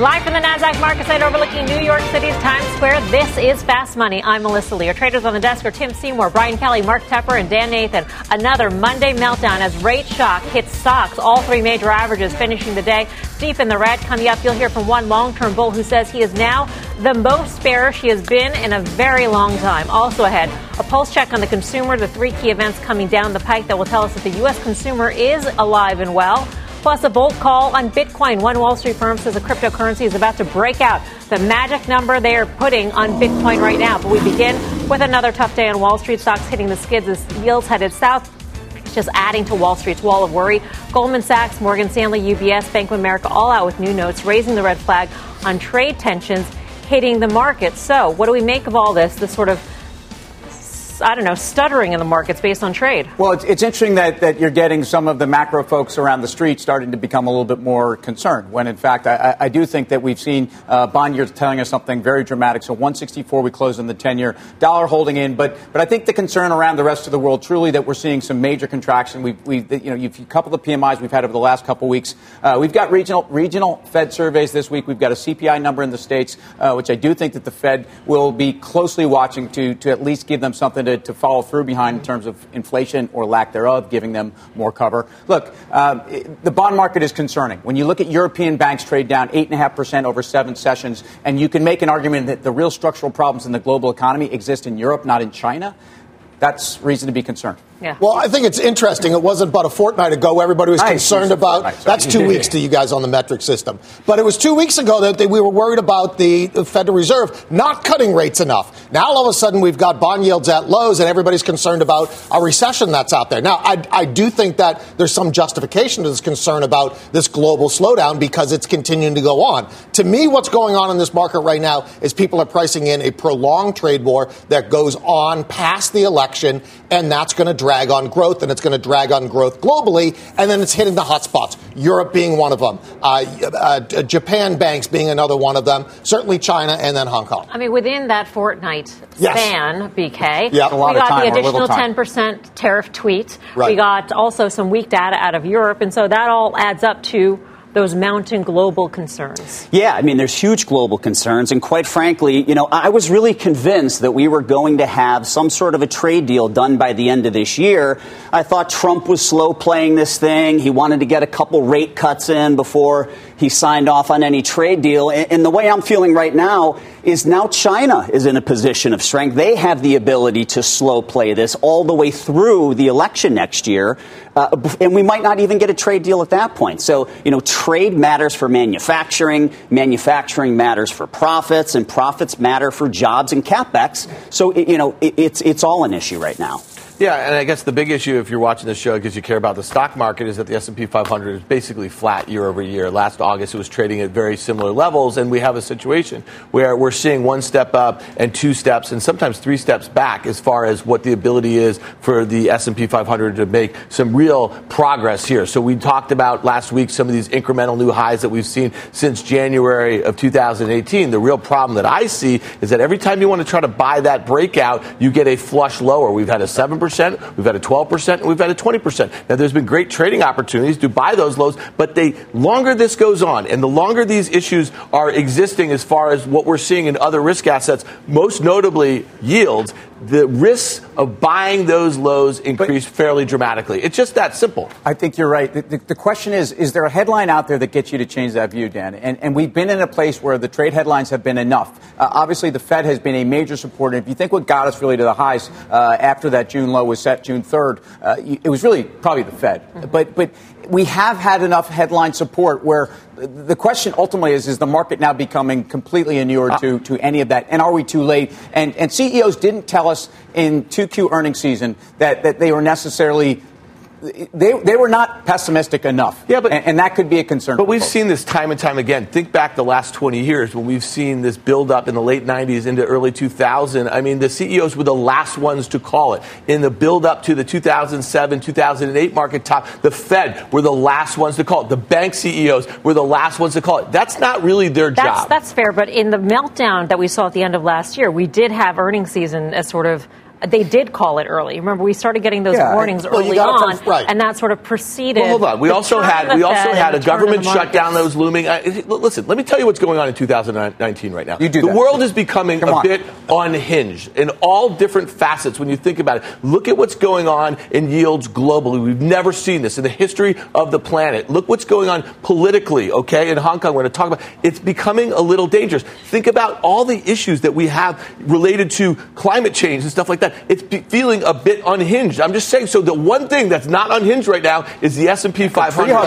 Live from the Nasdaq market site overlooking New York City's Times Square, this is Fast Money. I'm Melissa Lee. Our traders on the desk are Tim Seymour, Brian Kelly, Mark Tepper, and Dan Nathan. Another Monday meltdown as rate shock hits stocks, all three major averages finishing the day deep in the red. Coming up, you'll hear from one long-term bull who says he is now the most bearish he has been in a very long time. Also ahead, a pulse check on the consumer, the three key events coming down the pike that will tell us that the U.S. consumer is alive and well. Plus, a bold call on Bitcoin. One Wall Street firm says the cryptocurrency is about to break out the magic number they are putting on Bitcoin right now. But we begin with another tough day on Wall Street. Stocks hitting the skids as yields headed south, just adding to Wall Street's wall of worry. Goldman Sachs, Morgan Stanley, UBS, Bank of America all out with new notes, raising the red flag on trade tensions hitting the market. So what do we make of all this? This sort of stuttering in the markets based on trade. Well, it's interesting that you're getting some of the macro folks around the street starting to become a little bit more concerned when, in fact, I do think that we've seen bond yields telling us something very dramatic. So 164, we closed on the 10-year dollar holding in. But I think the concern around the rest of the world truly that we're seeing some major contraction. If you couple the PMIs we've had over the last couple weeks, we've got regional Fed surveys this week. We've got a CPI number in the States, which I do think that the Fed will be closely watching to at least give them something to follow through behind in terms of inflation or lack thereof, giving them more cover. Look, the bond market is concerning. When you look at European banks trade down 8.5% over 7 sessions, and you can make an argument that the real structural problems in the global economy exist in Europe, not in China, that's reason to be concerned. Yeah. Well, I think it's interesting. It wasn't about a fortnight ago everybody was concerned about. That's 2 weeks to you guys on the metric system. But it was 2 weeks ago that we were worried about the Federal Reserve not cutting rates enough. Now, all of a sudden, we've got bond yields at lows, and everybody's concerned about a recession that's out there. Now, I do think that there's some justification to this concern about this global slowdown because it's continuing to go on. To me, what's going on in this market right now is people are pricing in a prolonged trade war that goes on past the election, and that's going to drag on growth, and it's going to drag on growth globally, and then it's hitting the hot spots, Europe being one of them, Japan banks being another one of them, certainly China, and then Hong Kong. I mean, within that fortnight span, BK, we got the additional 10% tariff tweet. Right. We got also some weak data out of Europe, and so that all adds up to those mounting global concerns. Yeah, I mean, there's huge global concerns. And quite frankly, I was really convinced that we were going to have some sort of a trade deal done by the end of this year. I thought Trump was slow playing this thing. He wanted to get a couple rate cuts in before he signed off on any trade deal. And the way I'm feeling right now is now China is in a position of strength. They have the ability to slow play this all the way through the election next year. And we might not even get a trade deal at that point. So, trade matters for manufacturing. Manufacturing matters for profits. And profits matter for jobs and CapEx. So, it's all an issue right now. Yeah, and I guess the big issue, if you're watching this show because you care about the stock market, is that the S&P 500 is basically flat year over year. Last August, it was trading at very similar levels, and we have a situation where we're seeing one step up and two steps and sometimes three steps back as far as what the ability is for the S&P 500 to make some real progress here. So we talked about last week some of these incremental new highs that we've seen since January of 2018. The real problem that I see is that every time you want to try to buy that breakout, you get a flush lower. We've had a 7%. We've had a 12%, and we've had a 20%. Now, there's been great trading opportunities to buy those lows, but the longer this goes on and the longer these issues are existing as far as what we're seeing in other risk assets, most notably yields, the risks of buying those lows increase fairly dramatically. It's just that simple. I think you're right. The question is there a headline out there that gets you to change that view, Dan? And we've been in a place where the trade headlines have been enough. Obviously, the Fed has been a major supporter. If you think what got us really to the highs after that June low was set June 3rd, it was really probably the Fed. Mm-hmm. But we have had enough headline support where the question ultimately is the market now becoming completely inured to any of that? And are we too late? And CEOs didn't tell us in 2Q earnings season that they were necessarily they were not pessimistic enough. Yeah, but, and that could be a concern. But we've seen this time and time again. Think back the last 20 years when we've seen this buildup in the late 90s into early 2000. I mean, the CEOs were the last ones to call it. In the buildup to the 2007, 2008 market top, the Fed were the last ones to call it. The bank CEOs were the last ones to call it. That's not really their job. That's fair. But in the meltdown that we saw at the end of last year, we did have earnings season as sort of... They did call it early. Remember, we started getting those warnings early on, right. And that sort of preceded. Well, hold on. We also had a government shutdown that was looming. Listen, let me tell you what's going on in 2019 right now. The world is becoming a bit unhinged in all different facets when you think about it. Look at what's going on in yields globally. We've never seen this in the history of the planet. Look what's going on politically, okay, in Hong Kong. We're going to talk about it's becoming a little dangerous. Think about all the issues that we have related to climate change and stuff like that. It's feeling a bit unhinged. I'm just saying, so the one thing that's not unhinged right now is the S&P 500. Wow.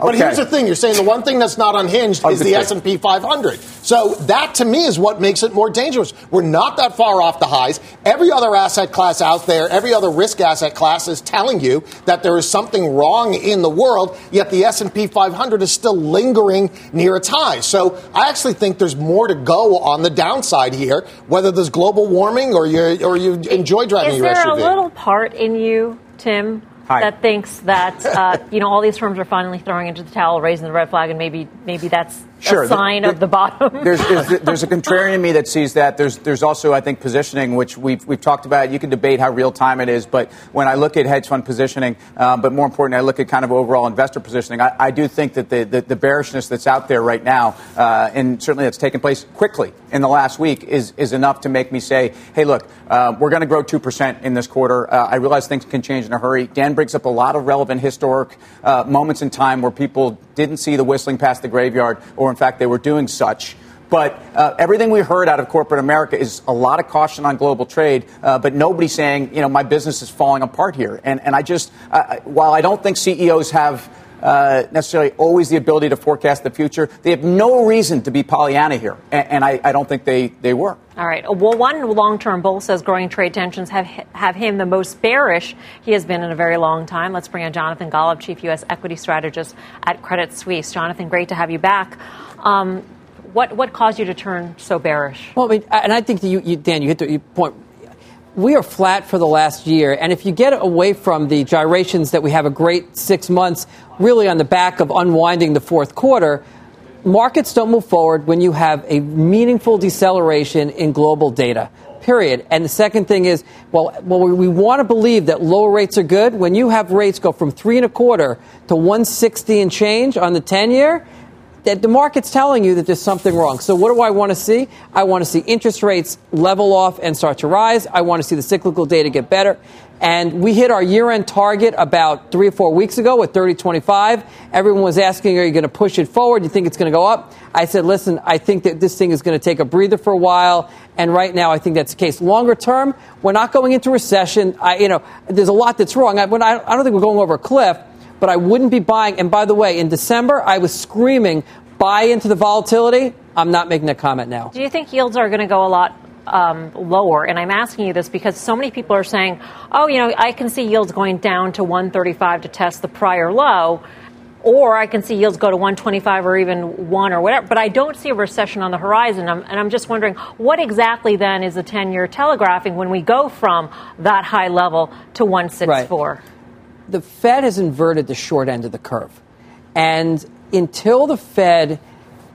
But here's the thing. You're saying the one thing that's not unhinged is the S&P 500. So that, to me, is what makes it more dangerous. We're not that far off the highs. Every other asset class out there, every other risk asset class is telling you that there is something wrong in the world, yet the S&P 500 is still lingering near its highs. So I actually think there's more to go on the downside here. Whether there's global warming or you enjoy driving your SUV. Is there a little part in you, Tim, that thinks that all these firms are finally throwing into the towel, raising the red flag, and maybe that's a sign of the bottom? There's a contrarian in me that sees that. There's also, I think, positioning, which we've talked about. You can debate how real time it is, but when I look at hedge fund positioning, but more importantly, I look at kind of overall investor positioning. I do think that the bearishness that's out there right now, and certainly that's taken place quickly in the last week, is enough to make me say, hey, look, we're going to grow 2% in this quarter. I realize things can change in a hurry. Dan brings up a lot of relevant historic moments in time where people didn't see the whistling past the graveyard, or in fact, they were doing such. But everything we heard out of corporate America is a lot of caution on global trade, but nobody saying, my business is falling apart here. And I just, while I don't think CEOs have necessarily always the ability to forecast the future, they have no reason to be Pollyanna here. And I don't think they were. All right. Well, one long-term bull says growing trade tensions have him the most bearish he has been in a very long time. Let's bring in Jonathan Golub, Chief U.S. Equity Strategist at Credit Suisse. Jonathan, great to have you back. What caused you to turn so bearish? Well, and I think that you Dan, you hit the point. We are flat for the last year, and if you get away from the gyrations that we have a great 6 months, really on the back of unwinding the fourth quarter, markets don't move forward when you have a meaningful deceleration in global data, period. And the second thing is, well, we want to believe that lower rates are good. When you have rates go from 3.25 to 160 and change on the 10-year, that the market's telling you that there's something wrong. So what do I want to see? I want to see interest rates level off and start to rise. I want to see the cyclical data get better. And we hit our year-end target about 3 or 4 weeks ago at 30.25. Everyone was asking, are you going to push it forward? Do you think it's going to go up? I said, listen, I think that this thing is going to take a breather for a while. And right now, I think that's the case. Longer term, we're not going into recession. There's a lot that's wrong. I don't think we're going over a cliff. But I wouldn't be buying. And by the way, in December, I was screaming, buy into the volatility. I'm not making that comment now. Do you think yields are going to go a lot lower? And I'm asking you this because so many people are saying, I can see yields going down to 135 to test the prior low, or I can see yields go to 125 or even 1 or whatever. But I don't see a recession on the horizon. I'm just wondering, what exactly then is the 10-year telegraphing when we go from that high level to 164? Right. The Fed has inverted the short end of the curve. And until the Fed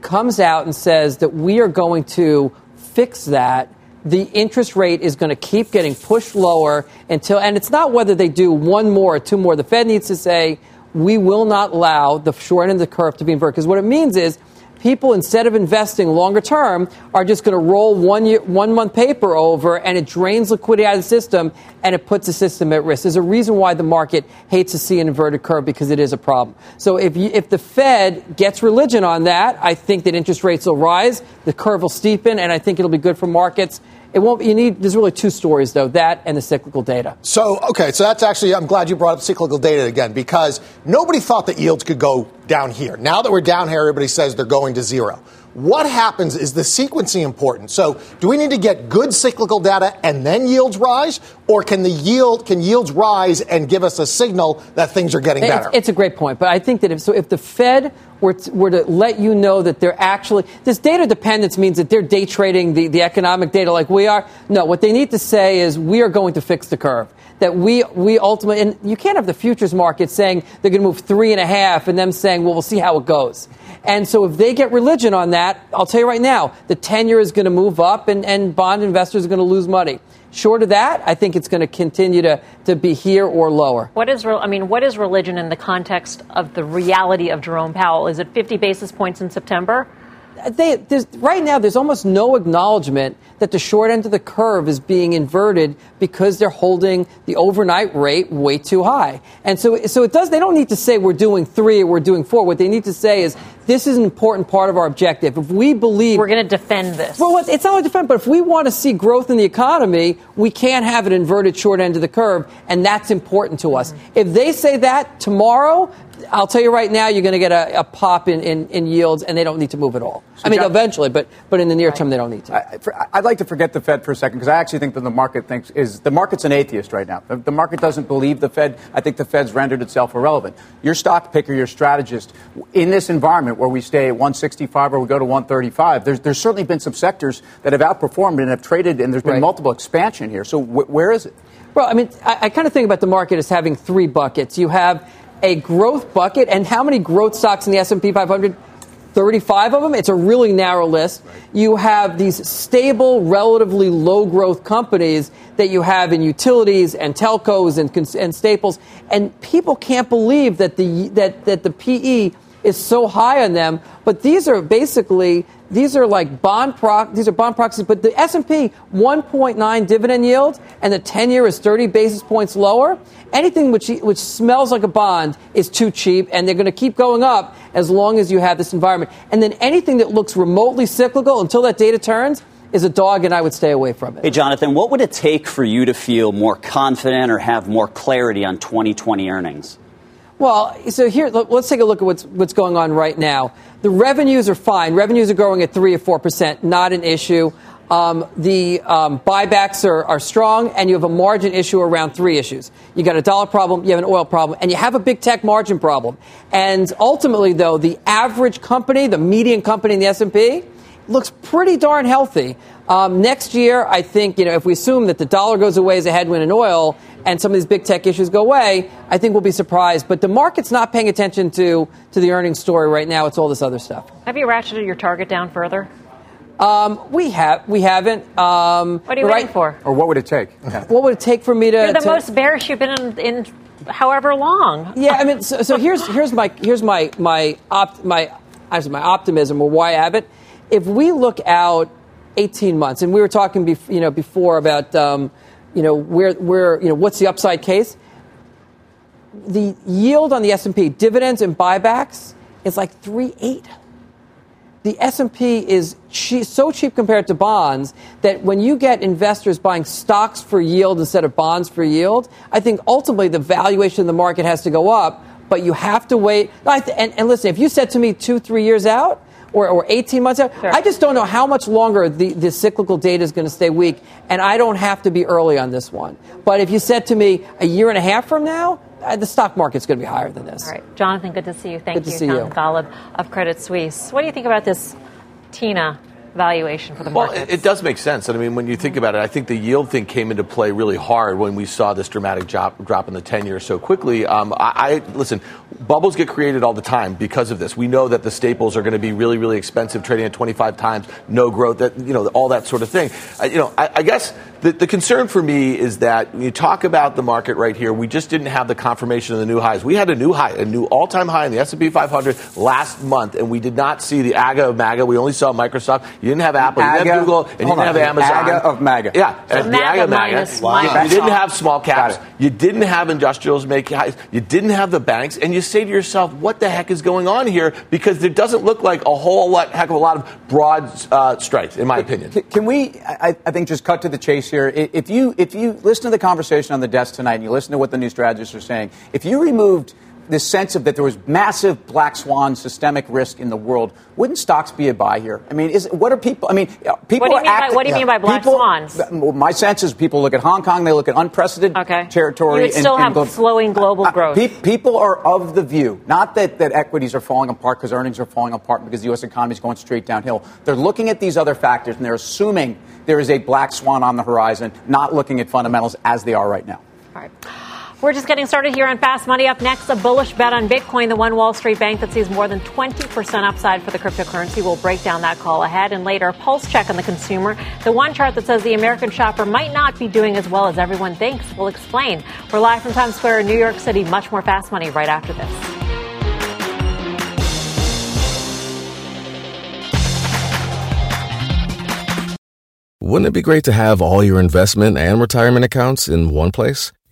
comes out and says that we are going to fix that, the interest rate is going to keep getting pushed lower until, and it's not whether they do one more or two more. The Fed needs to say, we will not allow the short end of the curve to be inverted. Because what it means is people, instead of investing longer term, are just going to roll 1 month paper over, and it drains liquidity out of the system, and it puts the system at risk. There's a reason why the market hates to see an inverted curve, because it is a problem. So if the Fed gets religion on that, I think that interest rates will rise, the curve will steepen, and I think it'll be good for markets. There's really two stories, though, that and the cyclical data. So, okay, so that's actually, I'm glad you brought up cyclical data again, because nobody thought that yields could go down here. Now that we're down here, everybody says they're going to zero. What happens is the sequencing important. So do we need to get good cyclical data and then yields rise? Or can the yields rise and give us a signal that things are getting better? It's a great point. But I think that if the Fed were to let you know that they're actually – this data dependence means that they're day trading the economic data like we are. No, what they need to say is we are going to fix the curve. That we ultimately – and you can't have the futures market saying they're going to move 3.5 and them saying, well, we'll see how it goes. And so if they get religion on that, I'll tell you right now, the 10-year is going to move up and bond investors are going to lose money. Short of that, I think it's going to continue to be here or lower. What is religion in the context of the reality of Jerome Powell? Is it 50 basis points in September? Right now, there's almost no acknowledgement that the short end of the curve is being inverted because they're holding the overnight rate way too high. And so it does. They don't need to say we're doing 3 or we're doing 4. What they need to say is this is an important part of our objective. If we believe we're going to defend this. Well, it's not only defend, but if we want to see growth in the economy, we can't have an inverted short end of the curve. And that's important to us. Mm-hmm. If they say that tomorrow, I'll tell you right now, you're going to get a pop in yields, and they don't need to move at all. So eventually, but in the near term, they don't need to. I'd like to forget the Fed for a second, because I actually think that the market's an atheist right now. The market doesn't believe the Fed. I think the Fed's rendered itself irrelevant. Your stock picker, your strategist, in this environment where we stay at 165 or we go to 135, there's certainly been some sectors that have outperformed and have traded, and there's been multiple expansion here. So where is it? Well, I kind of think about the market as having three buckets. You have a growth bucket, and how many growth stocks in the S&P 500? 35 of them. It's a really narrow list. You have these stable, relatively low-growth companies that you have in utilities and telcos and staples, and people can't believe that the PE is so high on them. But these are basically these are bond proxies. But the S&P 1.9 dividend yield, and the 10-year is 30 basis points lower. Anything which smells like a bond is too cheap, and they're going to keep going up as long as you have this environment. And then anything that looks remotely cyclical until that data turns is a dog, and I would stay away from it. Hey, Jonathan, what would it take for you to feel more confident or have more clarity on 2020 earnings? Well, so here, let's take a look at what's going on right now. The revenues are fine. Revenues are growing at 3 or 4%, not an issue. The buybacks are strong, and you have a margin issue around three issues. You got a dollar problem, you have an oil problem, and you have a big tech margin problem. And ultimately, though, the average company, the median company in the S&P, looks pretty darn healthy. Next year, I think, if we assume that the dollar goes away as a headwind in oil and some of these big tech issues go away, I think we'll be surprised. But the market's not paying attention to the earnings story right now. It's all this other stuff. Have you ratcheted your target down further? We haven't. What are you waiting for? Or what would it take? What would it take for me to? You're the most bearish you've been in however long. Yeah, So here's my optimism, or why I have it. If we look out 18 months, and we were talking before about where what's the upside case? The yield on the S&P, dividends and buybacks, is like 3.8. The S&P is so cheap compared to bonds that when you get investors buying stocks for yield instead of bonds for yield, I think ultimately the valuation of the market has to go up, but you have to wait. And listen, if you said to me 2-3 years out or 18 months out, sure. I just don't know how much longer the cyclical data is going to stay weak, and I don't have to be early on this one. But if you said to me a year and a half from now, the stock market's going to be higher than this. All right. Jonathan, good to see you. Thank you, Jonathan Golub of Credit Suisse. What do you think about this TINA valuation for the market? Well, it does make sense. And when you think about it, I think the yield thing came into play really hard when we saw this dramatic drop in the 10-year so quickly. Listen, bubbles get created all the time because of this. We know that the staples are going to be really, really expensive, trading at 25 times, no growth, that, all that sort of thing. I guess the concern for me is that when you talk about the market right here, we just didn't have the confirmation of the new highs. We had a new all-time high in the S&P 500 last month, and we did not see the AGA of MAGA. We only saw Microsoft. You didn't have Apple, you didn't have Google, and you didn't have Amazon. AGA of MAGA. Yeah, so the AGA of MAGA. Wow. You didn't have small caps. You didn't have industrials make highs. You didn't have the banks. And you say to yourself, what the heck is going on here? Because there doesn't look like a heck of a lot of broad strikes, in my opinion. Can we, I think, just cut to the chase here? If you listen to the conversation on the desk tonight and you listen to what the new strategists are saying, if you removed this sense of that there was massive black swan systemic risk in the world, wouldn't stocks be a buy here? I mean, what are people? I mean, people. What do you mean by black swans? My sense is people look at Hong Kong, they look at unprecedented territory. You would still have slowing global growth. People are of the view, not that equities are falling apart because earnings are falling apart because the U.S. economy is going straight downhill. They're looking at these other factors and they're assuming there is a black swan on the horizon, not looking at fundamentals as they are right now. All right. We're just getting started here on Fast Money. Up next, a bullish bet on Bitcoin, the one Wall Street bank that sees more than 20% upside for the cryptocurrency. We'll break down that call ahead. And later, a pulse check on the consumer, the one chart that says the American shopper might not be doing as well as everyone thinks. We'll explain. We're live from Times Square in New York City. Much more Fast Money right after this. Wouldn't it be great to have all your investment and retirement accounts in one place?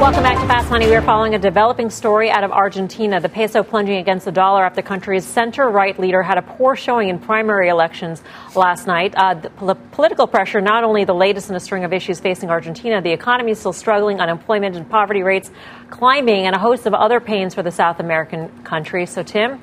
Welcome back to Fast Money. We're following a developing story out of Argentina. The peso plunging against the dollar after the country's center-right leader had a poor showing in primary elections last night. The political pressure, not only the latest in a string of issues facing Argentina, the economy is still struggling, unemployment and poverty rates climbing, and a host of other pains for the South American country. So, Tim,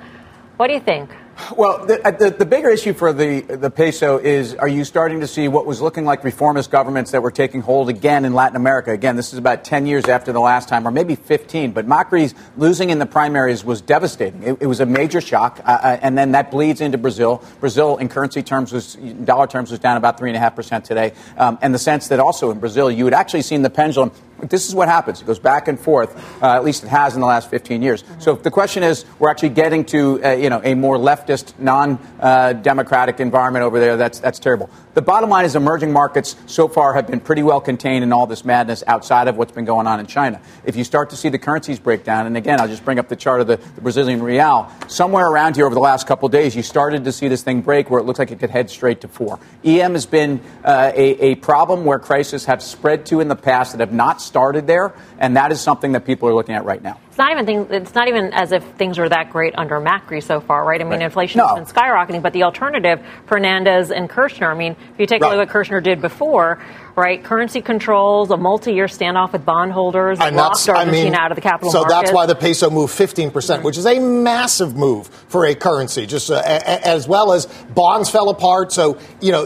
what do you think? Well, the bigger issue for the peso is, are you starting to see what was looking like reformist governments that were taking hold again in Latin America? Again, this is about 10 years after the last time, or maybe 15. But Macri's losing in the primaries was devastating. It was a major shock. And then that bleeds into Brazil. Brazil, in currency terms, in dollar terms, was down about 3.5% today. And the sense that also in Brazil, you had actually seen the pendulum. This is what happens. It goes back and forth. At least it has in the last 15 years. Mm-hmm. So if the question is, we're actually getting to a more leftist, non-democratic environment over there. That's terrible. The bottom line is emerging markets so far have been pretty well contained in all this madness outside of what's been going on in China. If you start to see the currencies break down, and again, I'll just bring up the chart of the Brazilian real. Somewhere around here over the last couple of days, you started to see this thing break where it looks like it could head straight to 4. EM has been a problem where crises have spread to in the past that have not started there, and that is something that people are looking at right now. It's not even as if things were that great under Macri so far, right? I mean, right. Inflation has been skyrocketing, but the alternative, Fernandez and Kirchner, I mean, if you take a look at what Kirchner did before, right, currency controls, a multi-year standoff with bondholders, locked Argentina out of the capital market. So that's why the peso moved 15%, which is a massive move for a currency, just as well as bonds fell apart. So,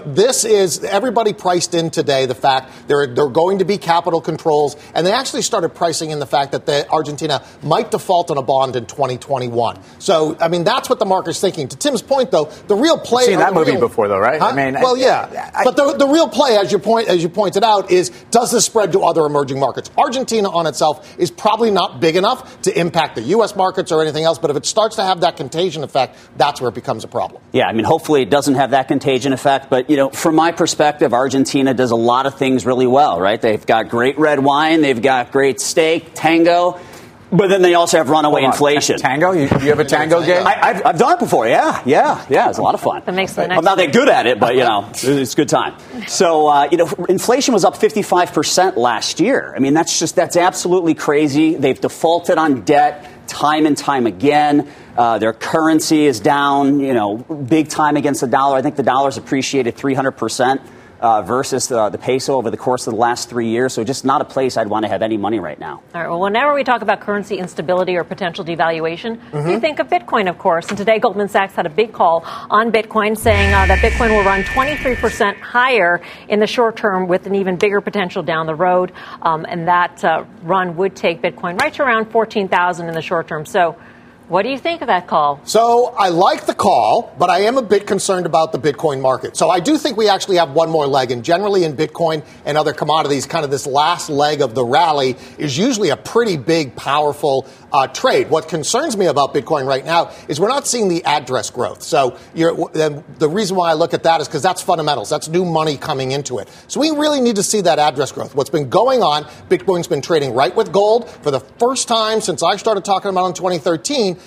this is, everybody priced in today the fact there are going to be capital controls, and they actually started pricing in the fact that Argentina might default on a bond in 2021. So, I mean, that's what the market's thinking. To Tim's point, though, the real play... You've seen that movie before, though, right? Huh? I mean, but the real play, as you pointed out, is does this spread to other emerging markets? Argentina on itself is probably not big enough to impact the U.S. markets or anything else, but if it starts to have that contagion effect, that's where it becomes a problem. Yeah, I mean, hopefully it doesn't have that contagion effect, but, from my perspective, Argentina does a lot of things really well, right? They've got great red wine, they've got great steak, tango... But then they also have runaway inflation. Tango? You have a tango game? I've done it before, yeah. It's a lot of fun. That makes sense. I'm not that good at it, but, it's a good time. So, inflation was up 55% last year. I mean, that's absolutely crazy. They've defaulted on debt time and time again. Their currency is down, big time against the dollar. I think the dollar's appreciated 300%. Versus the peso over the course of the last 3 years. So just not a place I'd want to have any money right now. All right. Well, whenever we talk about currency instability or potential devaluation, we think of Bitcoin, of course. And today, Goldman Sachs had a big call on Bitcoin saying that Bitcoin will run 23% higher in the short term with an even bigger potential down the road. And that run would take Bitcoin right to around 14,000 in the short term. So What do you think of that call? So I like the call, but I am a bit concerned about the Bitcoin market. So I do think we actually have one more leg. And generally in Bitcoin and other commodities, kind of this last leg of the rally is usually a pretty big, powerful trade. What concerns me about Bitcoin right now is we're not seeing the address growth. So the reason why I look at that is because that's fundamentals. That's new money coming into it. So we really need to see that address growth. What's been going on, Bitcoin's been trading right with gold for the first time since I started talking about it in 2013.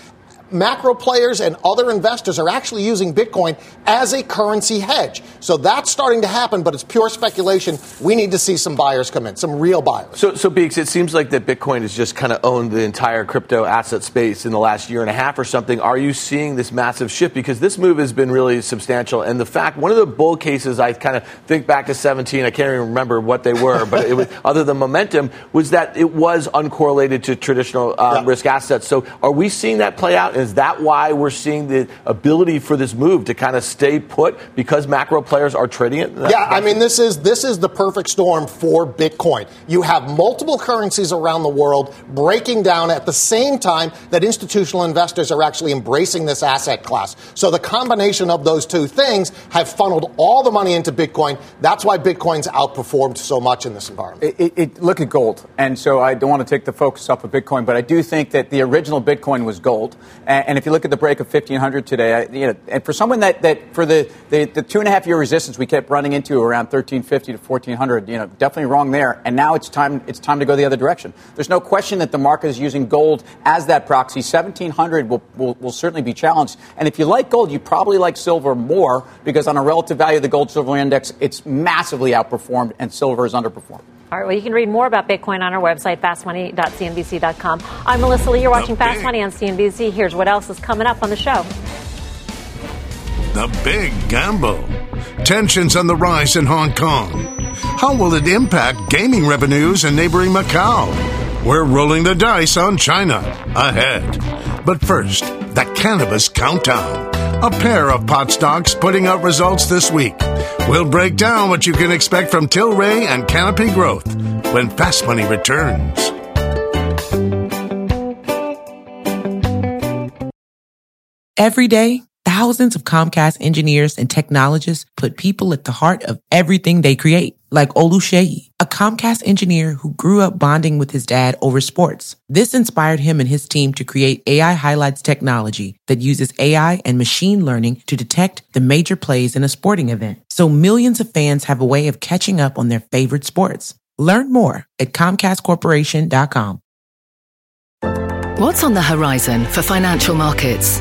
Macro players and other investors are actually using Bitcoin as a currency hedge. So that's starting to happen, but it's pure speculation. We need to see some buyers come in, some real buyers. So Beeks, it seems like that Bitcoin has just kind of owned the entire crypto asset space in the last year and a half or something. Are you seeing this massive shift? Because this move has been really substantial. And the fact, one of the bull cases, I kind of think back to 17, I can't even remember what they were, but it was, other than momentum, was that it was uncorrelated to traditional risk assets. So are we seeing that play out? Is that why we're seeing the ability for this move to kind of stay put because macro players are trading it? Yeah, I mean, this is the perfect storm for Bitcoin. You have multiple currencies around the world breaking down at the same time that institutional investors are actually embracing this asset class. So the combination of those two things have funneled all the money into Bitcoin. That's why Bitcoin's outperformed so much in this environment. Look at gold. And so I don't want to take the focus off of Bitcoin, but I do think that the original Bitcoin was gold. And if you look at the break of 1,500 today, and for someone that for the 2.5 year resistance we kept running into around 1,350 to 1,400, definitely wrong there. And now it's time to go the other direction. There's no question that the market is using gold as that proxy. 1,700 will certainly be challenged. And if you like gold, you probably like silver more because on a relative value of the gold silver index, it's massively outperformed and silver is underperformed. All right, well, you can read more about Bitcoin on our website, fastmoney.cnbc.com. I'm Melissa Lee. You're watching Fast Money on CNBC. Here's what else is coming up on the show. The Big Gamble. Tensions on the rise in Hong Kong. How will it impact gaming revenues in neighboring Macau? We're rolling the dice on China. Ahead. But first, the Cannabis Countdown. A pair of pot stocks putting out results this week. We'll break down what you can expect from Tilray and Canopy Growth when Fast Money returns. Every day, thousands of Comcast engineers and technologists put people at the heart of everything they create, like Oluseyi, a Comcast engineer who grew up bonding with his dad over sports. This inspired him and his team to create AI Highlights technology that uses AI and machine learning to detect the major plays in a sporting event, so millions of fans have a way of catching up on their favorite sports. Learn more at ComcastCorporation.com. What's on the horizon for financial markets?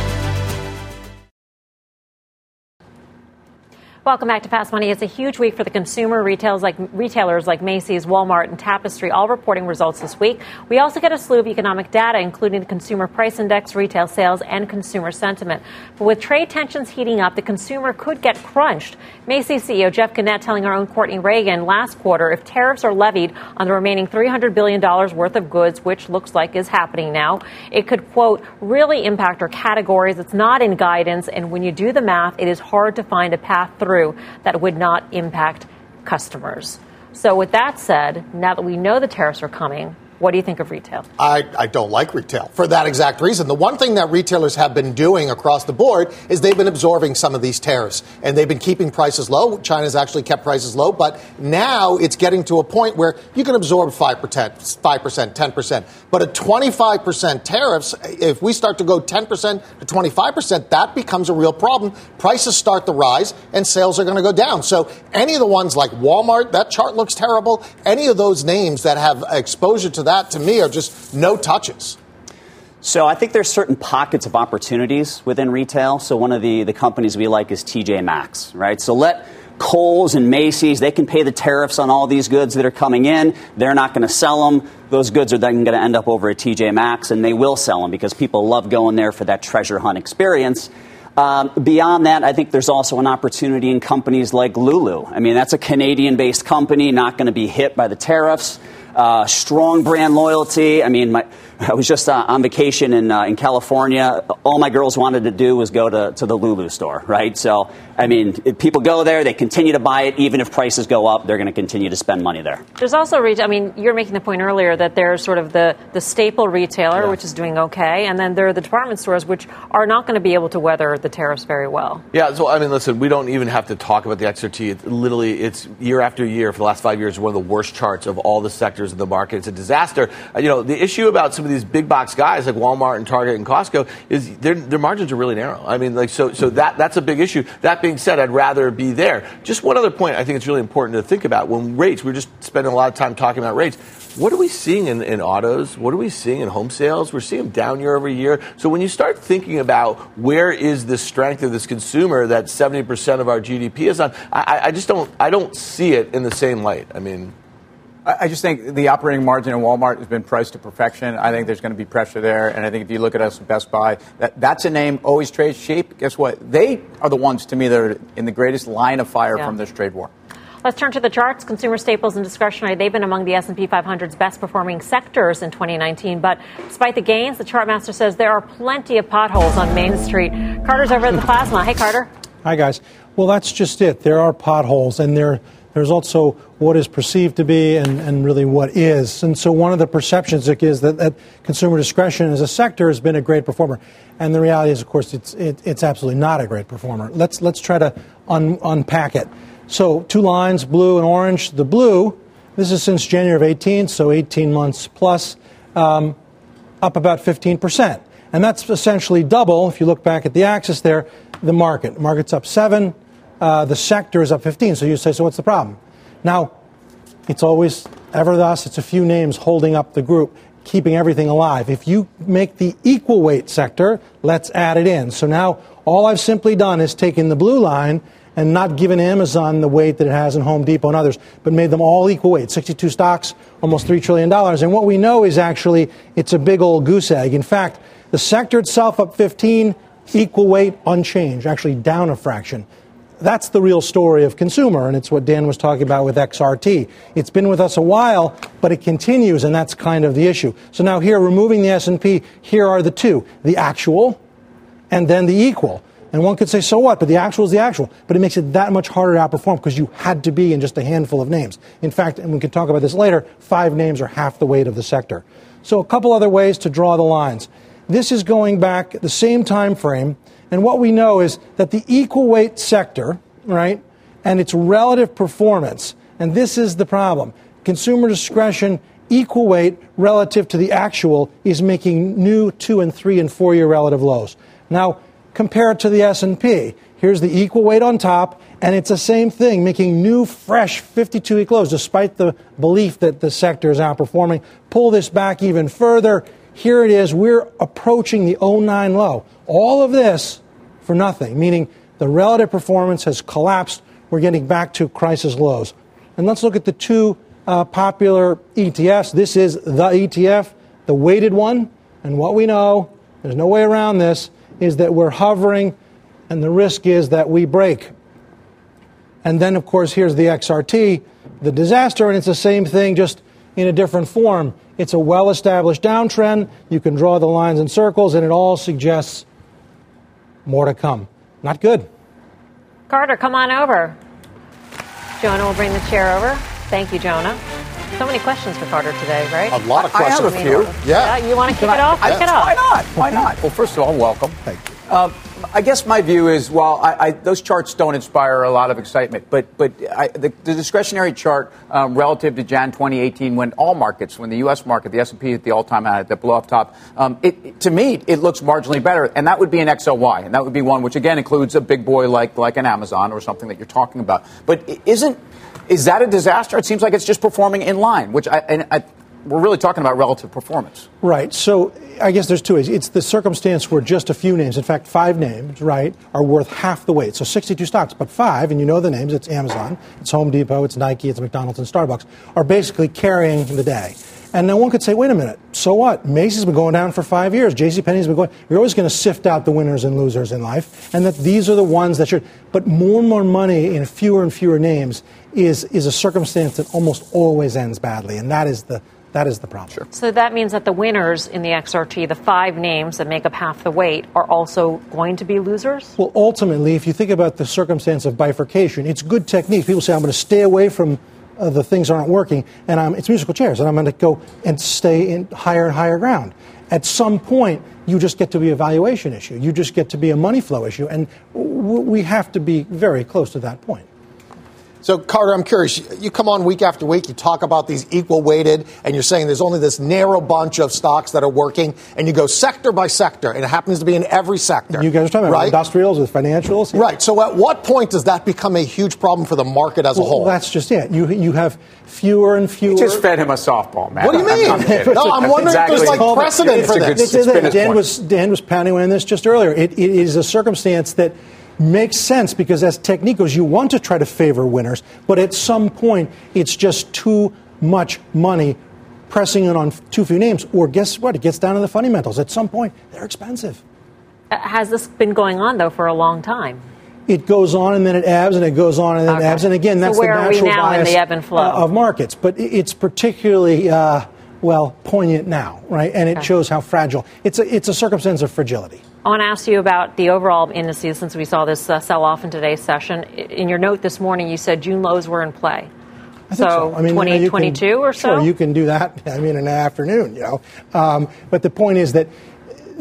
Welcome back to Fast Money. It's a huge week for the consumer. Retailers like Macy's, Walmart, and Tapestry all reporting results this week. We also get a slew of economic data, including the Consumer Price Index, retail sales, and consumer sentiment. But with trade tensions heating up, the consumer could get crunched. Macy's CEO Jeff Gennette telling our own Courtney Reagan last quarter if tariffs are levied on the remaining $300 billion worth of goods, which looks like is happening now, it could, quote, really impact our categories. It's not in guidance. And when you do the math, it is hard to find a path through that would not impact customers. So with that said, now that we know the tariffs are coming, what do you think of retail? I don't like retail for that exact reason. The one thing that retailers have been doing across the board is they've been absorbing some of these tariffs, and they've been keeping prices low. China's actually kept prices low, but now it's getting to a point where you can absorb 5%, 10%. But at 25% tariffs, if we start to go 10% to 25%, that becomes a real problem. Prices start to rise, and sales are going to go down. So any of the ones like Walmart, that chart looks terrible. Any of those names that have exposure to that, to me, are just no touches. So I think there's certain pockets of opportunities within retail. So one of the companies we like is TJ Maxx, right? So let Kohl's and Macy's, they can pay the tariffs on all these goods that are coming in. They're not going to sell them. Those goods are then going to end up over at TJ Maxx, and they will sell them because people love going there for that treasure hunt experience. Beyond that, I think there's also an opportunity in companies like Lulu. I mean, that's a Canadian-based company, not going to be hit by the tariffs. Strong brand loyalty. I mean, I was just on vacation in California. All my girls wanted to do was go to the Lulu store, right? So, I mean, if people go there, they continue to buy it. Even if prices go up, they're going to continue to spend money there. There's also retail. I mean, you're making the point earlier that there's sort of the staple retailer, which is doing okay. And then there are the department stores, which are not going to be able to weather the tariffs very well. Yeah, so, I mean, listen, we don't even have to talk about the XRT. It's year after year for the last 5 years, one of the worst charts of all the sectors of the market. It's a disaster. You know, the issue about some of these big box guys like Walmart and Target and Costco is their margins are really narrow. I mean, like, so that's a big issue. That being said, I'd rather be there. Just one other point I think it's really important to think about. When rates, we're just spending a lot of time talking about rates. What are we seeing in autos? What are we seeing in home sales? We're seeing them down year over year. So when you start thinking about where is the strength of this consumer that 70% of our GDP is on, I just don't see it in the same light. I mean, I just think the operating margin in Walmart has been priced to perfection. I think there's going to be pressure there. And I think if you look at us at Best Buy, that's a name always trades cheap. Guess what? They are the ones, to me, that are in the greatest line of fire from this trade war. Let's turn to the charts. Consumer staples and discretionary, they've been among the S&P 500's best-performing sectors in 2019. But despite the gains, the chartmaster says there are plenty of potholes on Main Street. Carter's over at the plasma. Hey, Carter. Hi, guys. Well, that's just it. There are potholes, and there's also what is perceived to be and really what is. And so one of the perceptions is that consumer discretion as a sector has been a great performer. And the reality is, of course, it's absolutely not a great performer. Let's try to unpack it. So two lines, blue and orange. The blue, this is since January of 18, so 18 months plus, up about 15%. And that's essentially double, if you look back at the axis there, the market. The market's up 7%. The sector is up 15. So you say, so what's the problem? Now, it's always ever thus. It's a few names holding up the group, keeping everything alive. If you make the equal weight sector, let's add it in. So now all I've simply done is taken the blue line and not given Amazon the weight that it has in Home Depot and others, but made them all equal weight, 62 stocks, almost $3 trillion. And what we know is actually it's a big old goose egg. In fact, the sector itself up 15, equal weight, unchanged, actually down a fraction. That's the real story of consumer, and it's what Dan was talking about with XRT. It's been with us a while, but it continues, and that's kind of the issue. So now here, removing the S&P, here are the two, the actual and then the equal. And one could say, so what? But the actual is the actual. But it makes it that much harder to outperform because you had to be in just a handful of names. In fact, and we can talk about this later, 5 names are half the weight of the sector. So a couple other ways to draw the lines. This is going back the same time frame. And what we know is that the equal weight sector, right, and its relative performance, and this is the problem. Consumer discretion, equal weight relative to the actual is making new 2-, 3-, and 4-year relative lows. Now, compare it to the S&P. Here's the equal weight on top, and it's the same thing, making new, fresh 52-week lows, despite the belief that the sector is outperforming. Pull this back even further. Here it is. We're approaching the 09 low. All of this for nothing, meaning the relative performance has collapsed. We're getting back to crisis lows. And let's look at the two popular ETFs. This is the ETF, the weighted one. And what we know, there's no way around this, is that we're hovering, and the risk is that we break. And then, of course, here's the XRT, the disaster, and it's the same thing, just in a different form. It's a well-established downtrend. You can draw the lines and circles, and it all suggests more to come. Not good. Carter, come on over. Jonah will bring the chair over. Thank you, Jonah. So many questions for Carter today, right? A lot of questions. I have a few. Yeah. You want to kick it off? Kick it off. Why not? Well, first of all, welcome. Thank you. I guess my view is, while those charts don't inspire a lot of excitement, but the discretionary chart relative to Jan 2018, when all markets, when the U.S. market, the S&P at the all-time high, that blow up top, to me, it looks marginally better. And that would be an XLY. And that would be one which, again, includes a big boy like an Amazon or something that you're talking about. But is that a disaster? It seems like it's just performing in line, which we're really talking about relative performance. Right. So I guess there's two ways. It's the circumstance where just a few names, in fact, 5 names, right, are worth half the weight. So 62 stocks, but 5, and you know the names, it's Amazon, it's Home Depot, it's Nike, it's McDonald's and Starbucks, are basically carrying the day. And now one could say, wait a minute, So what? Macy's been going down for 5 years. JCPenney's been going. You're always going to sift out the winners and losers in life. And that these are the ones that should. But more and more money in fewer and fewer names is a circumstance that almost always ends badly. And that is the problem. Sure. So that means that the winners in the XRT, the five names that make up half the weight, are also going to be losers? Well, ultimately, if you think about the circumstance of bifurcation, it's good technique. People say, I'm going to stay away from the things aren't working, and it's musical chairs, and I'm going to go and stay in higher and higher ground. At some point, you just get to be a valuation issue. You just get to be a money flow issue, and we have to be very close to that point. So, Carter, I'm curious, you come on week after week, you talk about these equal weighted, and you're saying there's only this narrow bunch of stocks that are working, and you go sector by sector, and it happens to be in every sector. You guys are talking about industrials with financials. Yeah. Right. So at what point does that become a huge problem for the market as a whole? Well, that's just it. You have fewer and fewer. You just fed him a softball, man. What do you mean? I'm wondering if there's like precedent for this. Dan was pounding on this just earlier. It is a circumstance that makes sense because as technique goes, you want to try to favor winners, but at some point it's just too much money pressing in on too few names, or guess what? It gets down to the fundamentals. At some point, they're expensive. Has this been going on, though, for a long time? It goes on and then it ebbs and it goes on and then it ebbs. And again, that's so where the natural are we now bias in the ebb and flow of markets. But it's particularly, poignant now, right? And it shows how fragile. It's a circumstance of fragility. I want to ask you about the overall indices since we saw this sell-off in today's session. In your note this morning, you said June lows were in play. So 2022 or so? Sure, you can do that in an afternoon, But the point is that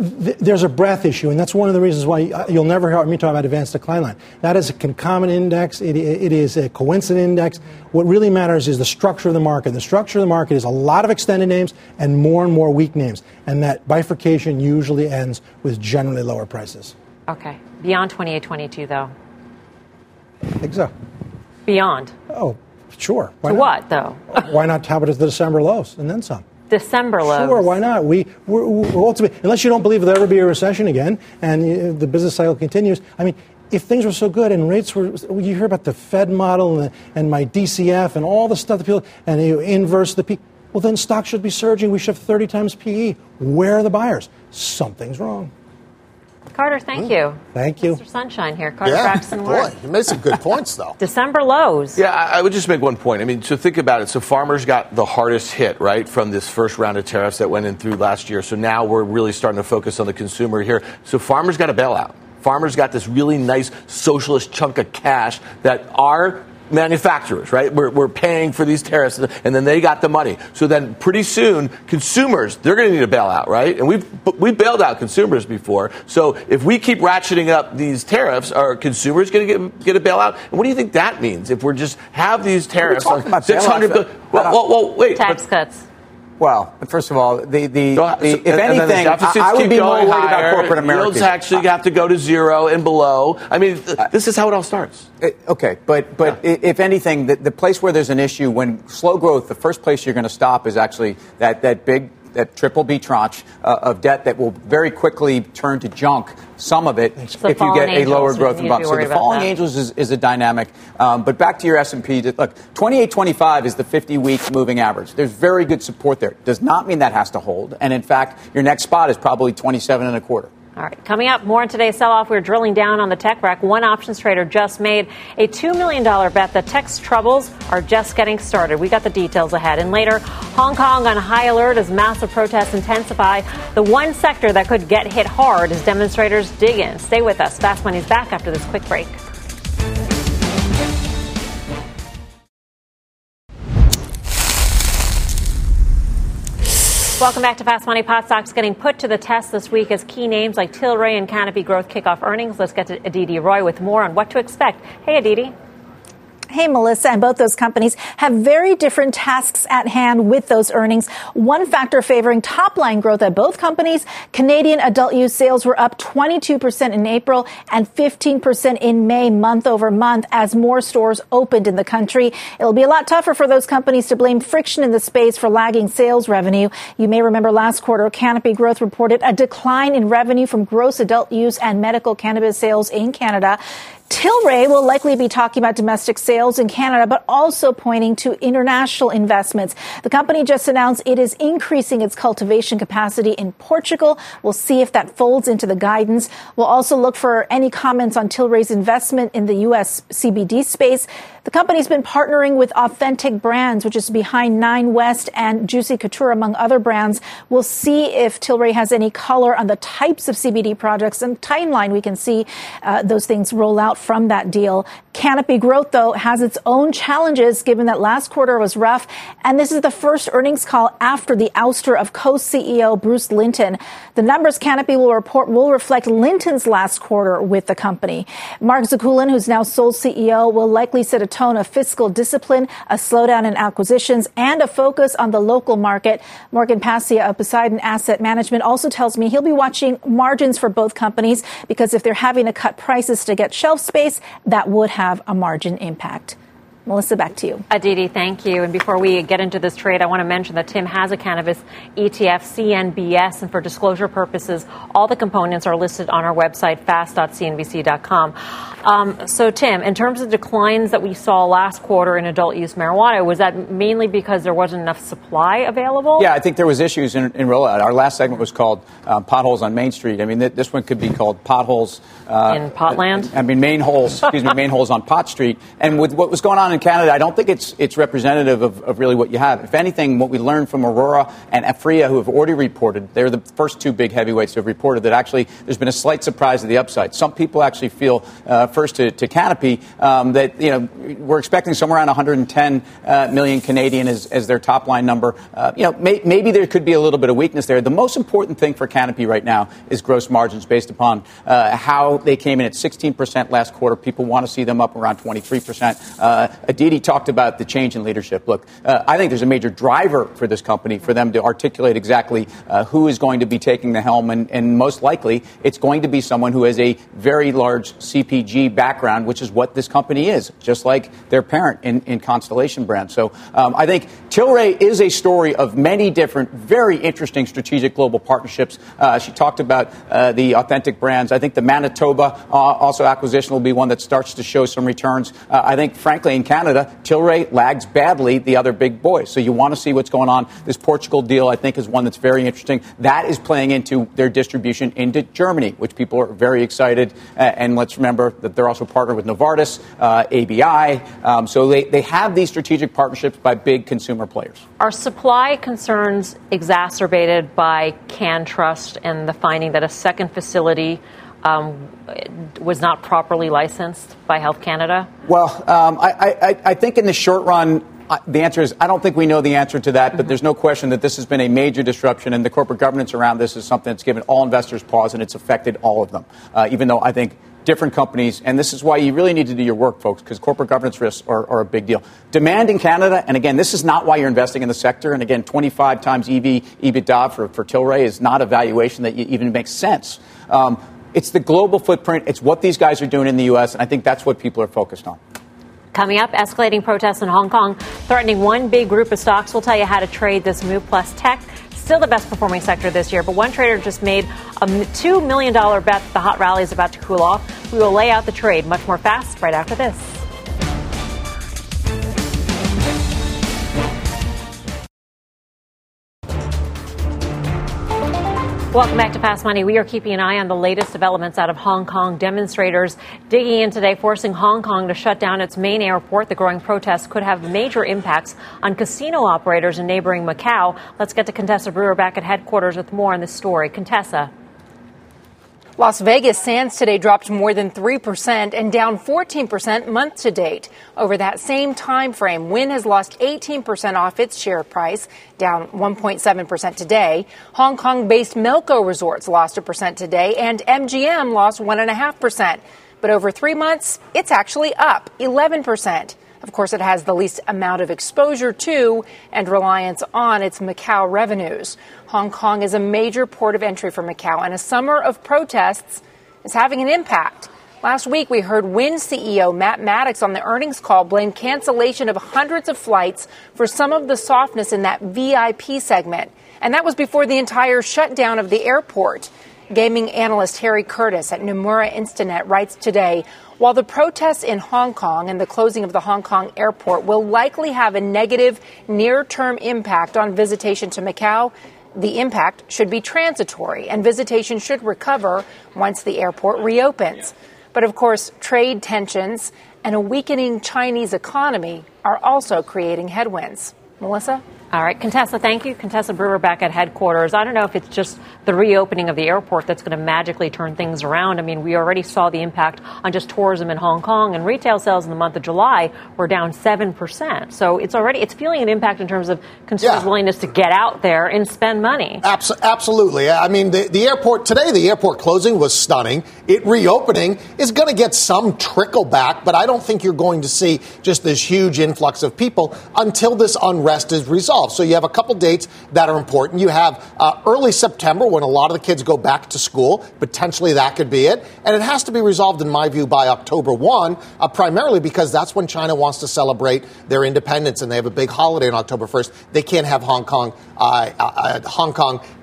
there's a breadth issue, and that's one of the reasons why you'll never hear me talk about advanced decline line. That is a concomitant index. It is a coincident index. What really matters is the structure of the market. The structure of the market is a lot of extended names and more weak names, and that bifurcation usually ends with generally lower prices. Okay. Beyond 2822, though? I think so. Beyond? Oh, sure. Why not? What, though? Why not top it at the December lows and then some? December lows. Sure, why not? We're ultimately, unless you don't believe there'll ever be a recession again and the business cycle continues. If things were so good and rates were, you hear about the Fed model and my DCF and all the stuff that people, and you inverse the P, well, then stocks should be surging. We should have 30 times PE. Where are the buyers? Something's wrong. Carter, thank you. Thank you. Mr. Sunshine here. Carter Braxton Ward. You made some good points, though. December lows. Yeah, I would just make one point. So think about it. So farmers got the hardest hit, right, from this first round of tariffs that went in through last year. So now we're really starting to focus on the consumer here. So farmers got a bailout. Farmers got this really nice socialist chunk of cash that our manufacturers, right? We're paying for these tariffs, and then they got the money. So then pretty soon, consumers, they're going to need a bailout, right? And we bailed out consumers before. So if we keep ratcheting up these tariffs, are consumers going to get a bailout? And what do you think that means if we're just have these tariffs on $600 billion? Well, wait. Tax cuts. Well, first of all, if anything, I would be more worried about corporate America. Yields actually have to go to zero and below. This is how it all starts. If anything, the place where there's an issue when slow growth, the first place you're going to stop is actually that triple B tranche of debt that will very quickly turn to junk. Some of it, if you get a lower growth bump. So the falling angels is a dynamic. But back to your S&P, look, 2825 is the 50-week moving average. There's very good support there. Does not mean that has to hold. And in fact, your next spot is probably 27.25. All right. Coming up, more on today's sell-off. We're drilling down on the tech wreck. One options trader just made a $2 million bet that tech's troubles are just getting started. We got the details ahead. And later, Hong Kong on high alert as massive protests intensify. The one sector that could get hit hard as demonstrators dig in. Stay with us. Fast Money's back after this quick break. Welcome back to Fast Money. Pot stocks getting put to the test this week as key names like Tilray and Canopy Growth kick off earnings. Let's get to Aditi Roy with more on what to expect. Hey, Aditi. Hey, Melissa, and both those companies have very different tasks at hand with those earnings. One factor favoring top-line growth at both companies, Canadian adult use sales were up 22% in April and 15% in May, month over month, as more stores opened in the country. It'll be a lot tougher for those companies to blame friction in the space for lagging sales revenue. You may remember last quarter, Canopy Growth reported a decline in revenue from gross adult use and medical cannabis sales in Canada. Tilray will likely be talking about domestic sales in Canada, but also pointing to international investments. The company just announced it is increasing its cultivation capacity in Portugal. We'll see if that folds into the guidance. We'll also look for any comments on Tilray's investment in the U.S. CBD space. The company's been partnering with Authentic Brands, which is behind Nine West and Juicy Couture, among other brands. We'll see if Tilray has any color on the types of CBD products and timeline we can see those things roll out from that deal. Canopy Growth, though, has its own challenges, given that last quarter was rough. And this is the first earnings call after the ouster of co-CEO Bruce Linton. The numbers Canopy will report will reflect Linton's last quarter with the company. Mark Zakulin, who's now sole CEO, will likely set a tone of fiscal discipline, a slowdown in acquisitions, and a focus on the local market. Morgan Passia of Poseidon Asset Management also tells me he'll be watching margins for both companies, because if they're having to cut prices to get shelf space, that would have a margin impact. Melissa, back to you. Aditi, thank you. And before we get into this trade, I want to mention that Tim has a cannabis ETF, CNBS, and for disclosure purposes, all the components are listed on our website, fast.cnbc.com. So, Tim, in terms of declines that we saw last quarter in adult use marijuana, was that mainly because there wasn't enough supply available? Yeah, I think there was issues in rollout. Our last segment was called Potholes on Main Street. I mean, this one could be called Potholes in Potland. I mean, main holes, excuse me, main holes on Pot Street. And with what was going on in Canada, I don't think it's representative of really what you have. If anything, what we learned from Aurora and Afria, who have already reported, they're the first two big heavyweights who have reported, that actually there's been a slight surprise to the upside. Some people actually feel, first to Canopy, that we're expecting somewhere around 110 million Canadian as their top line number. Maybe there could be a little bit of weakness there. The most important thing for Canopy right now is gross margins, based upon how they came in at 16% last quarter. People want to see them up around 23%. Aditi talked about the change in leadership. Look, I think there's a major driver for this company for them to articulate exactly who is going to be taking the helm. And most likely, it's going to be someone who has a very large CPG background, which is what this company is, just like their parent in Constellation Brands. So I think Tilray is a story of many different, very interesting strategic global partnerships. She talked about the Authentic Brands. I think the Manitoba also acquisition will be one that starts to show some returns. I think, frankly, in Canada, Tilray lags badly the other big boys. So you want to see what's going on. This Portugal deal, I think, is one that's very interesting. That is playing into their distribution into Germany, which people are very excited. And let's remember that they're also partnered with Novartis, ABI. So they have these strategic partnerships by big consumer players. Are supply concerns exacerbated by CanTrust and the finding that a second facility was not properly licensed by Health Canada? Well, I think in the short run, the answer is I don't think we know the answer to that, but there's no question that this has been a major disruption, and the corporate governance around this is something that's given all investors pause, and it's affected all of them, even though I think different companies, and this is why you really need to do your work, folks, because corporate governance risks are a big deal. Demand in Canada, and again, this is not why you're investing in the sector, and again, 25 times EV, EBITDA for Tilray is not a valuation that even makes sense. It's the global footprint. It's what these guys are doing in the U.S., and I think that's what people are focused on. Coming up, escalating protests in Hong Kong threatening one big group of stocks. We'll tell you how to trade this move, plus tech, still the best performing sector this year. But one trader just made a $2 million bet that the hot rally is about to cool off. We will lay out the trade much more fast right after this. Welcome back to Fast Money. We are keeping an eye on the latest developments out of Hong Kong. Demonstrators digging in today, forcing Hong Kong to shut down its main airport. The growing protests could have major impacts on casino operators in neighboring Macau. Let's get to Contessa Brewer back at headquarters with more on this story. Contessa. Las Vegas Sands today dropped more than 3% and down 14% month to date. Over that same time frame, Wynn has lost 18% off its share price, down 1.7% today. Hong Kong-based Melco Resorts lost 1% today, and MGM lost 1.5%. But over 3 months, it's actually up 11%. Of course, it has the least amount of exposure to and reliance on its Macau revenues. Hong Kong is a major port of entry for Macau, and a summer of protests is having an impact. Last week, we heard Wynn CEO Matt Maddox on the earnings call blame cancellation of hundreds of flights for some of the softness in that VIP segment. And that was before the entire shutdown of the airport. Gaming analyst Harry Curtis at Nomura Instinet writes today, While the protests in Hong Kong and the closing of the Hong Kong airport will likely have a negative near-term impact on visitation to Macau, the impact should be transitory and visitation should recover once the airport reopens. But of course, trade tensions and a weakening Chinese economy are also creating headwinds. Melissa? All right, Contessa, thank you. Contessa Brewer back at headquarters. I don't know if it's just the reopening of the airport that's going to magically turn things around. I mean, we already saw the impact on just tourism in Hong Kong, and retail sales in the month of July were down 7%. So it's feeling an impact in terms of consumers' willingness to get out there and spend money. Absolutely. I mean, the airport closing was stunning. It reopening is going to get some trickle back, but I don't think you're going to see just this huge influx of people until this unrest is resolved. So you have a couple dates that are important. You have early September when a lot of the kids go back to school. Potentially that could be it. And it has to be resolved, in my view, by October 1, primarily because that's when China wants to celebrate their independence, and they have a big holiday on October 1st. They can't have Hong Kong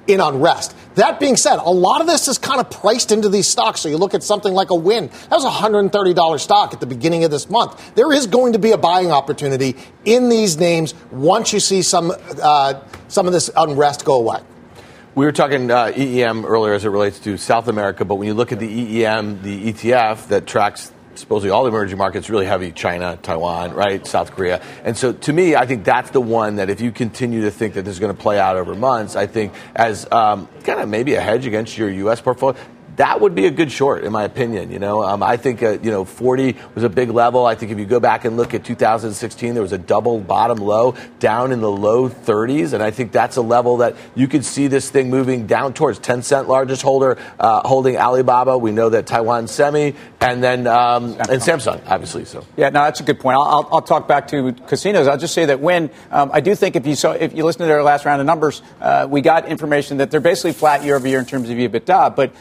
in unrest. That being said, a lot of this is kind of priced into these stocks. So you look at something like a Wynn. That was a $130 stock at the beginning of this month. There is going to be a buying opportunity in these names once you see some of this unrest go away. We were talking EEM earlier as it relates to South America, but when you look at the EEM, the ETF that tracks supposedly all the emerging markets, really heavy China, Taiwan, right, South Korea. And so to me, I think that's the one that if you continue to think that this is going to play out over months, I think as kind of maybe a hedge against your U.S. portfolio, that would be a good short, in my opinion. You know, I think 40 was a big level. I think if you go back and look at 2016, there was a double bottom low down in the low 30s, and I think that's a level that you could see this thing moving down towards. Tencent, largest holder, holding Alibaba. We know that Taiwan Semi, and then and Samsung, obviously. So yeah, no, that's a good point. I'll talk back to casinos. I'll just say that when I do think if you listen to their last round of numbers, we got information that they're basically flat year over year in terms of EBITDA, but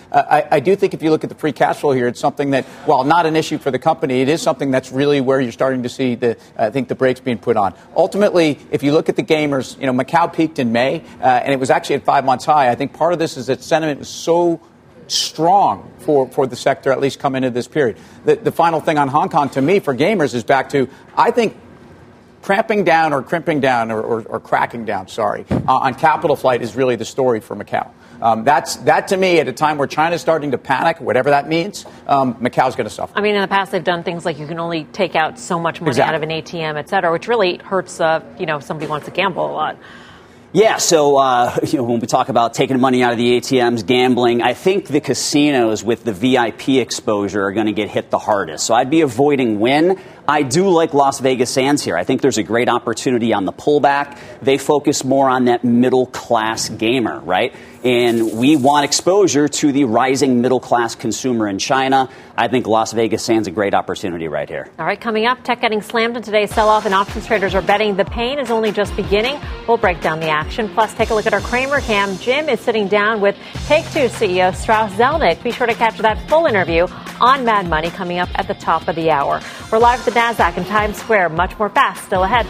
I do think if you look at the free cash flow here, it's something that, while not an issue for the company, it is something that's really where you're starting to see the brakes being put on. Ultimately, if you look at the gamers, Macau peaked in May, and it was actually at 5 months high. I think part of this is that sentiment was so strong for the sector, at least come into this period. The final thing on Hong Kong, to me, for gamers, is back to, I think, cracking down on capital flight is really the story for Macau. That to me, at a time where China's starting to panic, whatever that means, Macau's going to suffer. I mean, in the past, they've done things like you can only take out so much money out of an ATM, et cetera, which really hurts, somebody wants to gamble a lot. Yeah, so when we talk about taking money out of the ATMs, gambling, I think the casinos with the VIP exposure are going to get hit the hardest. So I'd be avoiding Wynn. I do like Las Vegas Sands here. I think there's a great opportunity on the pullback. They focus more on that middle-class gamer, right? And we want exposure to the rising middle-class consumer in China. I think Las Vegas Sands a great opportunity right here. All right, coming up, tech getting slammed in today's sell-off, and options traders are betting the pain is only just beginning. We'll break down the action. Plus, take a look at our Cramer Cam. Jim is sitting down with Take-Two CEO Strauss Zelnick. Be sure to catch that full interview on Mad Money coming up at the top of the hour. We're live at the Nasdaq in Times Square. Much more fast still ahead.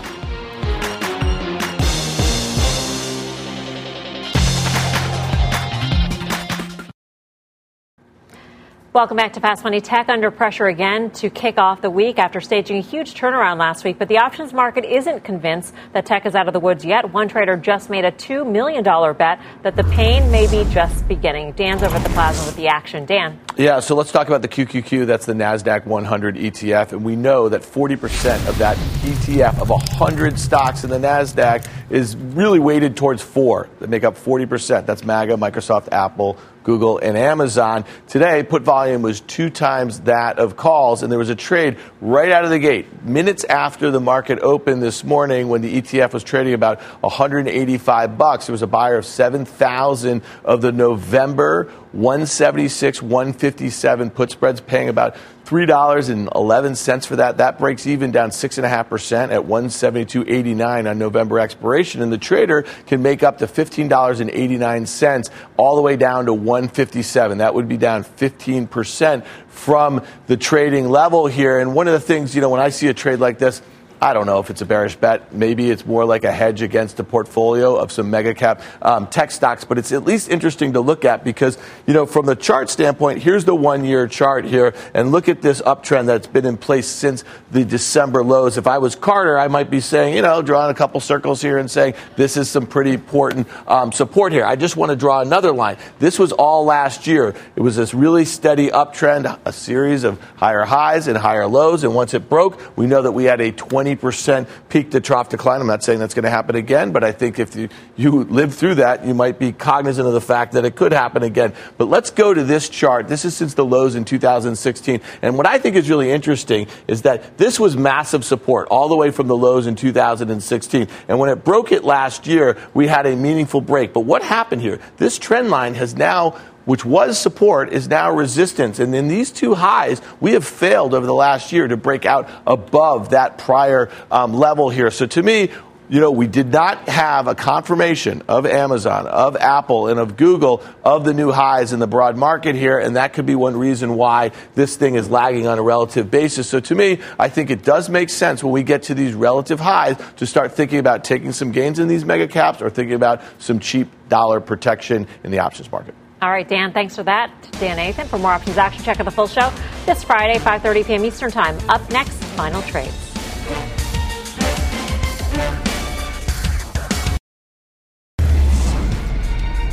Welcome back to Fast Money. Tech under pressure again to kick off the week after staging a huge turnaround last week. But the options market isn't convinced that tech is out of the woods yet. One trader just made a $2 million bet that the pain may be just beginning. Dan's over at the Plaza with the action. Dan. Yeah, so let's talk about the QQQ. That's the Nasdaq 100 ETF. And we know that 40% of that ETF of 100 stocks in the Nasdaq is really weighted towards four that make up 40%. That's MAGA, Microsoft, Apple, Google, and Amazon. Today, put volume was 2 times that of calls, and there was a trade right out of the gate, minutes after the market opened this morning when the ETF was trading about $185. There was a buyer of 7,000 of the November 176-157 put spreads, paying about $3.11 for that. That breaks even down 6.5% at 172.89 on November expiration. And the trader can make up to $15.89 all the way down to 157. That would be down 15% from the trading level here. And one of the things, when I see a trade like this, I don't know if it's a bearish bet. Maybe it's more like a hedge against a portfolio of some mega cap tech stocks, but it's at least interesting to look at because, you know, from the chart standpoint, here's the 1 year chart here and look at this uptrend that's been in place since the December lows. If I was Carter, I might be saying, you know, drawing a couple circles here and saying this is some pretty important support here. I just want to draw another line. This was all last year. It was this really steady uptrend, a series of higher highs and higher lows. And once it broke, we know that we had a 20% peak to trough decline. I'm not saying that's going to happen again, but I think if you live through that, you might be cognizant of the fact that it could happen again. But let's go to this chart. This is since the lows in 2016. And what I think is really interesting is that this was massive support all the way from the lows in 2016. And when it broke it last year, we had a meaningful break. But what happened here? This trend line has now, which was support, is now resistance. And in these two highs, we have failed over the last year to break out above that prior level here. So to me, you know, we did not have a confirmation of Amazon, of Apple, and of Google of the new highs in the broad market here, and that could be one reason why this thing is lagging on a relative basis. So to me, I think it does make sense when we get to these relative highs to start thinking about taking some gains in these mega caps or thinking about some cheap dollar protection in the options market. All right, Dan, thanks for that. Dan Nathan. For more Options Action, check out the full show this Friday, 5:30 p.m. Eastern Time. Up next, Final Trades.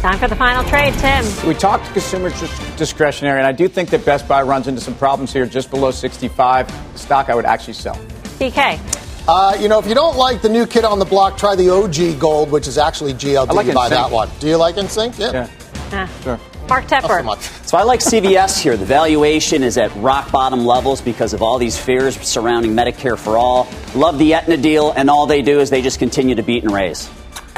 Time for the Final Trade, Tim. We talked to consumer discretionary, and I do think that Best Buy runs into some problems here just below 65. The stock I would actually sell. BK. You know, if you don't like the new kid on the block, try the OG Gold, which is actually GLD. I like by that one. Do you like NSYNC? Yeah. Sure. Mark Tepper. So I like CVS here. The valuation is at rock bottom levels because of all these fears surrounding Medicare for all. Love the Aetna deal, and all they do is they just continue to beat and raise.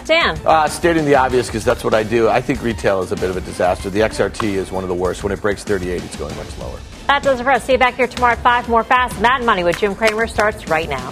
Dan. Stating the obvious, because that's what I do. I think retail is a bit of a disaster. The XRT is one of the worst. When it breaks 38, it's going much lower. That does it for us. See you back here tomorrow at 5. More Fast Mad Money with Jim Cramer starts right now.